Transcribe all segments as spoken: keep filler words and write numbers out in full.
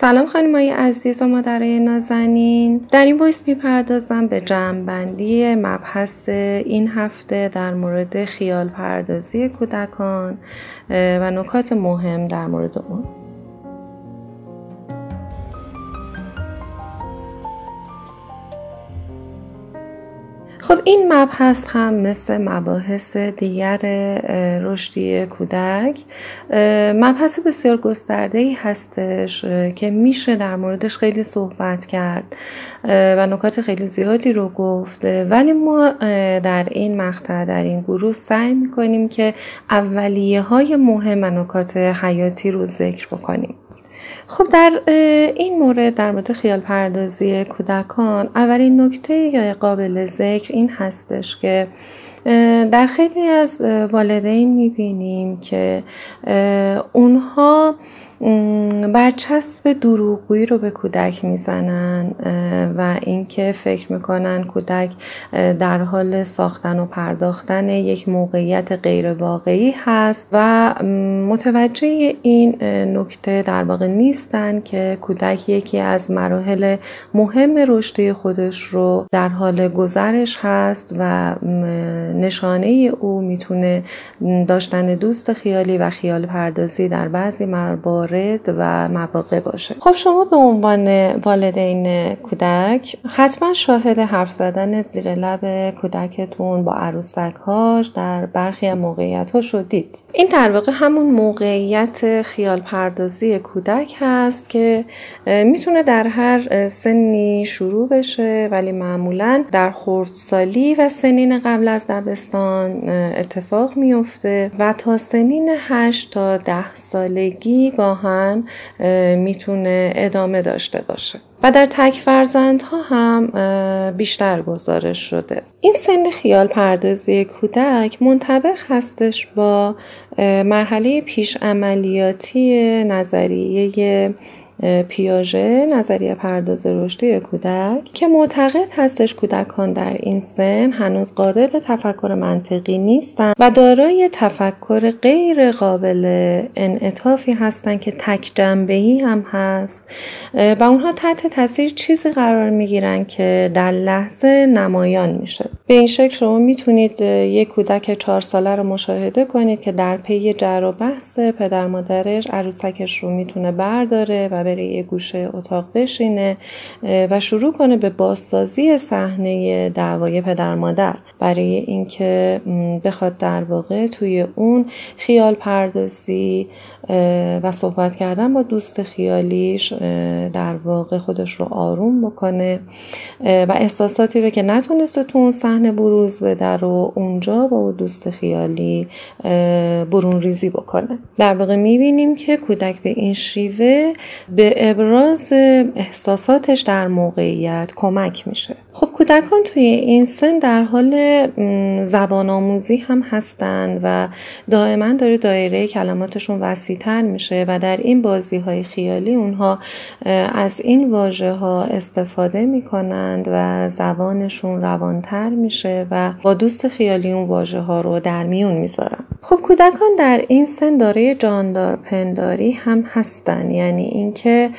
سلام خانم‌های عزیز و مادرای نازنین. در این ویس میپردازم به جمع‌بندی مبحث این هفته در مورد خیال پردازی کودکان و نکات مهم در مورد اون. خب این مبحث هم مثل مباحث دیگر رشدی کودک مبحث بسیار گسترده‌ای هستش که میشه در موردش خیلی صحبت کرد و نکات خیلی زیادی رو گفت، ولی ما در این مقطع در این گروه سعی میکنیم که اولیه‌های مهم و نکات حیاتی رو ذکر بکنیم. خب در این مورد در مورد خیال پردازی کودکان اولین نکته قابل ذکر این هستش که در خیلی از والدین میبینیم که اونها برچسب دروغگویی رو به کودک میزنن و اینکه فکر میکنن کودک در حال ساختن و پرداختن یک موقعیت غیر واقعی هست و متوجه این نکته در واقع نیستن که کودک یکی از مراحل مهم رشدی خودش رو در حال گذرش هست و نشانه او میتونه داشتن دوست خیالی و خیال پردازی در بعضی موارد و مواقع باشه. خب شما به عنوان والدین کودک حتما شاهد حرف زدن زیر لب کودکتون با عروسک‌هاش در برخی از موقعیت‌ها شدید. این در واقع همون موقعیت خیال پردازی کودک هست که میتونه در هر سنی شروع بشه، ولی معمولاً در خردسالی و سنین قبل از دبستان اتفاق میفته و تا سنین هشت تا ده سالگی گاهن میتونه ادامه داشته باشه و در تک فرزندها هم بیشتر گزارش شده. این سن خیال پردازی کودک منطبق هستش با مرحله پیش عملیاتی نظریه پیاژه، نظریه پرداز رشدی کودک، که معتقد هستش کودکان در این سن هنوز قادر به تفکر منطقی نیستند و دارای تفکر غیر قابل انعطافی هستند که تک جنبه‌ای هم هست و اونها تحت تاثیر چیزی قرار میگیرن که در لحظه نمایان میشه. به این شکل شما میتونید یک کودک چهار ساله رو مشاهده کنید که در پی جر و بحث پدر مادرش عروسکش رو میتونه برداره و بره یه گوشه اتاق بشینه و شروع کنه به بازسازی صحنه دعوای پدر مادر، برای اینکه بخواد در واقع توی اون خیال پردازی و صحبت کردن با دوست خیالیش در واقع خودش رو آروم بکنه و احساساتی رو که نتونسته تو اون صحنه بروز بده رو اونجا با دوست خیالی برون ریزی بکنه. در واقع می‌بینیم که کودک به این شیوه به ابراز احساساتش در موقعیت کمک میشه. خب کودکان توی این سن در حال زبان آموزی هم هستن و دائما داره دایره کلماتشون وسیع‌تر میشه و در این بازی‌های خیالی اونها از این واژه‌ها استفاده میکنند و زبانشون روانتر میشه و با دوست خیالی اون واژه‌ها رو در میون میذارن. خب کودکان در این سن داره جاندار پنداری هم هستن، یعنی اینکه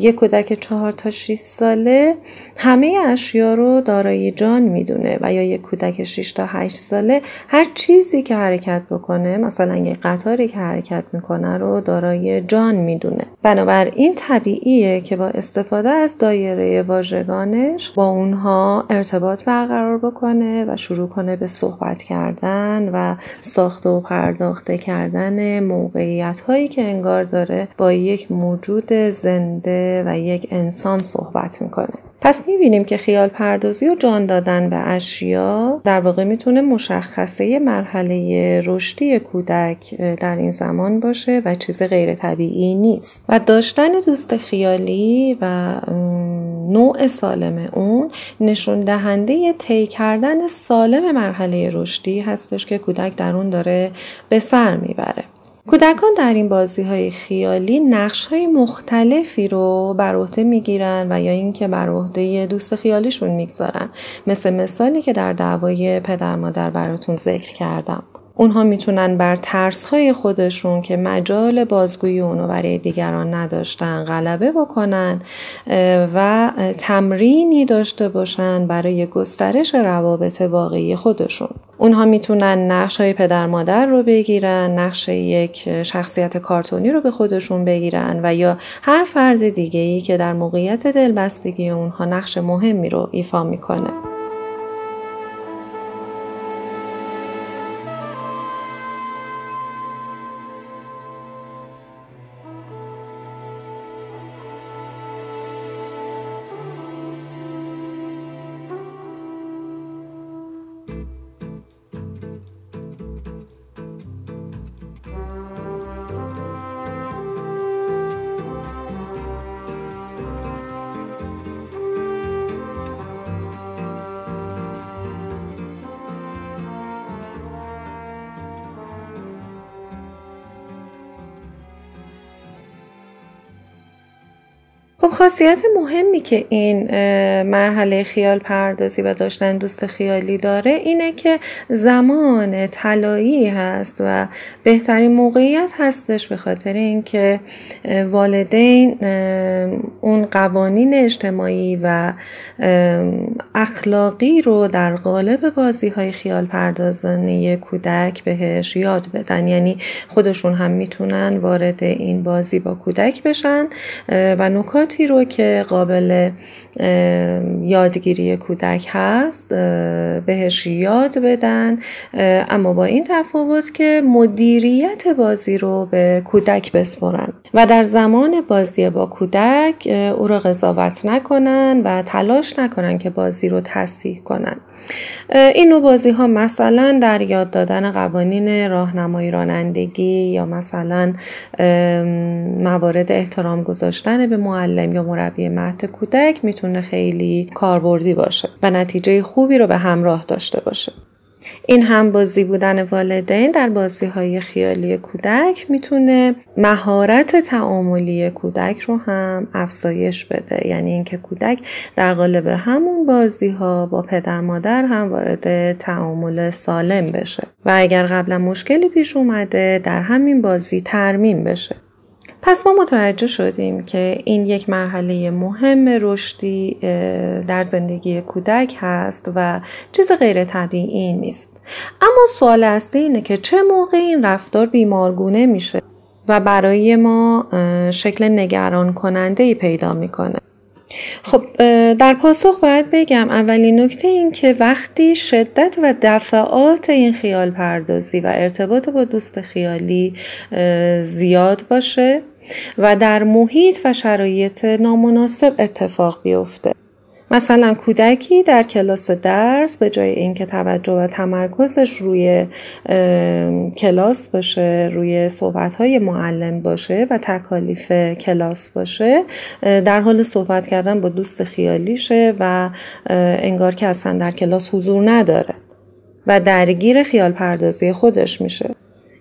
یک کودک چهار تا شش ساله همه اشیا رو دارای جان میدونه و یا یک کودک شش تا هشت ساله هر چیزی که حرکت بکنه، مثلا یک قطاری که حرکت میکنه رو دارای جان میدونه. بنابراین طبیعیه که با استفاده از دایره واژگانش با اونها ارتباط برقرار بکنه و شروع کنه به صحبت کردن و ساخته و پرداخته کردن موقعیت هایی که انگار داره با یک موجود زنده و یک انسان صحبت میکنه. پس می‌بینیم که خیال پردازی و جان دادن به اشیا در واقع میتونه مشخصه مرحله رشدی کودک در این زمان باشه و چیز غیر طبیعی نیست. و داشتن دوست خیالی و نوع سالم اون نشون دهنده طی کردن سالم مرحله رشدی هستش که کودک در اون داره به سر میبره. کودکان در این بازی‌های خیالی نقش‌های مختلفی رو بر عهده می‌گیرن و یا اینکه بر عهده دوست خیالیشون می‌گذارن، مثل مثالی که در دعوای پدر مادر براتون ذکر کردم. اونها میتونن بر ترس‌های خودشون که مجال بازگویی اونو برای دیگران نداشتن غلبه بکنن و تمرینی داشته باشن برای گسترش روابط واقعی خودشون. اونها میتونن نقش‌های پدر مادر رو بگیرن، نقش یک شخصیت کارتونی رو به خودشون بگیرن و یا هر فرد دیگه‌ای که در موقعیت دلبستگی اونها نقش مهمی رو ایفا میکنه. خب خاصیت مهمی که این مرحله خیال پردازی و داشتن دوست خیالی داره اینه که زمان طلایی هست و بهترین موقعیت هستش، به خاطر اینکه والدین اون قوانین اجتماعی و اخلاقی رو در قالب بازی‌های خیال پردازانه کودک بهش یاد بدن، یعنی خودشون هم میتونن وارد این بازی با کودک بشن و نکات رو که قابل یادگیری کودک هست بهش یاد بدن، اما با این تفاوت که مدیریت بازی رو به کودک بسپرن و در زمان بازی با کودک او را قضاوت نکنن و تلاش نکنن که بازی رو تصحیح کنن. این نوع بازی ها مثلا در یاد دادن قوانین راهنمایی رانندگی یا مثلا موارد احترام گذاشتن به معلم یا مربی مهد کودک میتونه خیلی کاربردی باشه و نتیجه خوبی رو به همراه داشته باشه. این هم بازی بودن والدین در بازی‌های خیالی کودک میتونه مهارت تعاملی کودک رو هم افزایش بده، یعنی اینکه کودک در قالب همون بازی‌ها با پدر مادر هم وارد تعامل سالم بشه و اگر قبلا مشکلی پیش اومده در همین بازی ترمیم بشه. پس ما متوجه شدیم که این یک مرحله مهم رشدی در زندگی کودک هست و چیز غیر طبیعی نیست. اما سوال اصلی اینه که چه موقع این رفتار بیمارگونه میشه و برای ما شکل نگران کننده‌ای پیدا میکنه؟ خب در پاسخ باید بگم اولین نکته این که وقتی شدت و دفعات این خیال پردازی و ارتباط با دوست خیالی زیاد باشه و در محیط و شرایط نامناسب اتفاق بیفته. مثلا کودکی در کلاس درس به جای اینکه توجه و تمرکزش روی کلاس باشه، روی صحبت‌های معلم باشه و تکالیف کلاس باشه، در حال صحبت کردن با دوست خیالیشه و انگار که اصلا در کلاس حضور نداره و درگیر خیال پردازی خودش میشه.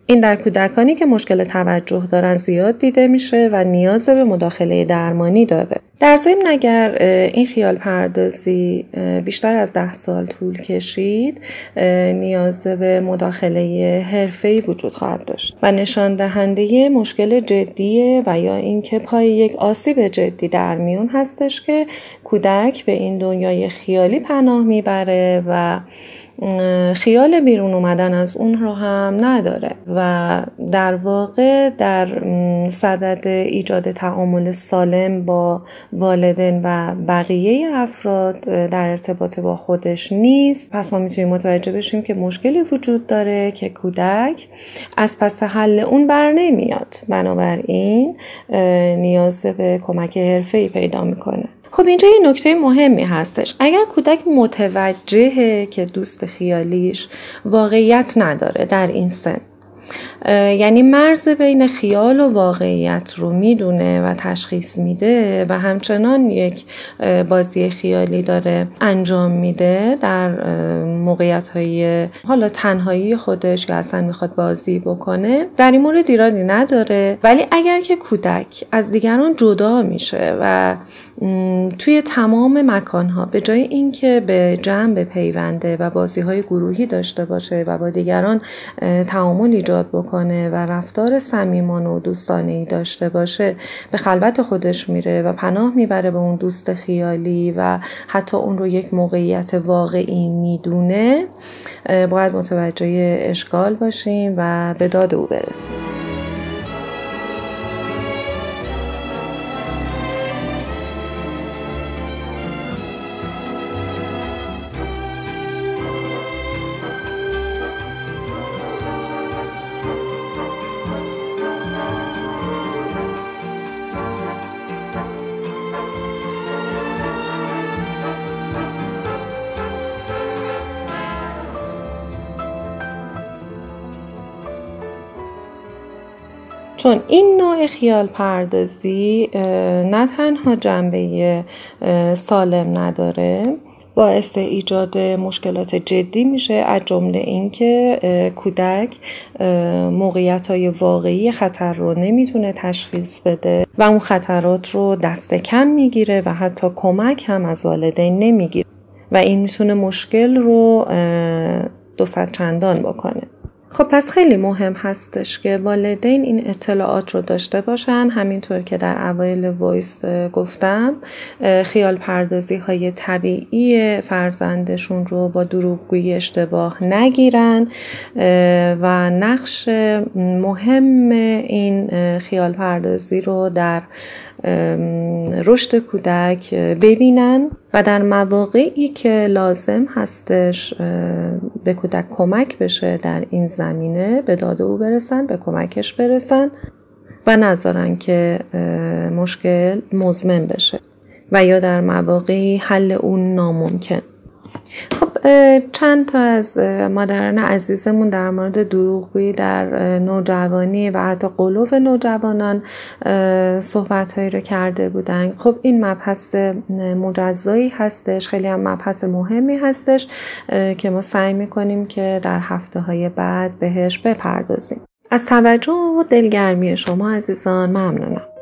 این در کودکانی که مشکل توجه دارن زیاد دیده میشه و نیاز به مداخله درمانی داره. در ضمن اگر این خیال پردازی بیشتر از ده سال طول کشید، نیاز به مداخله حرفه‌ای وجود خواهد داشت و نشان دهنده مشکل جدیه و یا اینکه پای یک آسیب جدی در میون هستش که کودک به این دنیای خیالی پناه میبره و خیال بیرون اومدن از اون رو هم نداره و در واقع در صدد ایجاد تعامل سالم با والدین و بقیه افراد در ارتباط با خودش نیست. پس ما میتونیم متوجه بشیم که مشکلی وجود داره که کودک از پس حل اون بر نمیاد، بنابراین نیاز به کمک حرفه‌ای پیدا میکنه. خب اینجا یه نکته مهمی هستش. اگر کودک متوجهه که دوست خیالیش واقعیت نداره در این سن، یعنی مرز بین خیال و واقعیت رو میدونه و تشخیص میده و همچنان یک بازی خیالی داره انجام میده در موقعیت های حالا تنهایی خودش یا اصلا میخواد بازی بکنه، در این مورد ایرادی نداره. ولی اگر که کودک از دیگران جدا میشه و توی تمام مکانها به جای اینکه به جمع پیونده و بازی های گروهی داشته باشه و با دیگران تعامل ایجاد بکنه و رفتار صمیمانه و دوستانه‌ای داشته باشه، به خلوت خودش میره و پناه میبره به اون دوست خیالی و حتی اون رو یک موقعیت واقعی میدونه، باید متوجه اشکال باشیم و به داد او برسیم. چون این نوع خیال پردازی نه تنها جنبه سالم نداره، باعث ایجاد مشکلات جدی میشه، از جمله این که کودک موقعیت‌های واقعی خطر رو نمیتونه تشخیص بده و اون خطرات رو دست کم میگیره و حتی کمک هم از والدین نمیگیره و این میتونه مشکل رو دو صد چندان بکنه. خب پس خیلی مهم هستش که والدین این اطلاعات رو داشته باشن. همینطور که در اوایل وایس گفتم، خیال پردازی های طبیعی فرزندشون رو با دروغگویی اشتباه نگیرن و نقش مهم این خیال پردازی رو در رشد کودک ببینن و در مواقعی که لازم هستش به کودک کمک بشه در این زمینه، به داد او برسن، به کمکش برسن و نذارن که مشکل مزمن بشه و یا در مواقعی حل اون ناممکن. خب چند تا از مادران عزیزمون در مورد دروغگویی در نوجوانی و حتی قلوف نوجوانان صحبت‌هایی رو کرده بودن. خب این مبحث مجزایی هستش، خیلی هم مبحث مهمی هستش که ما سعی می‌کنیم که در هفته‌های بعد بهش بپردازیم. از توجه و دلگرمی شما عزیزان ممنونم.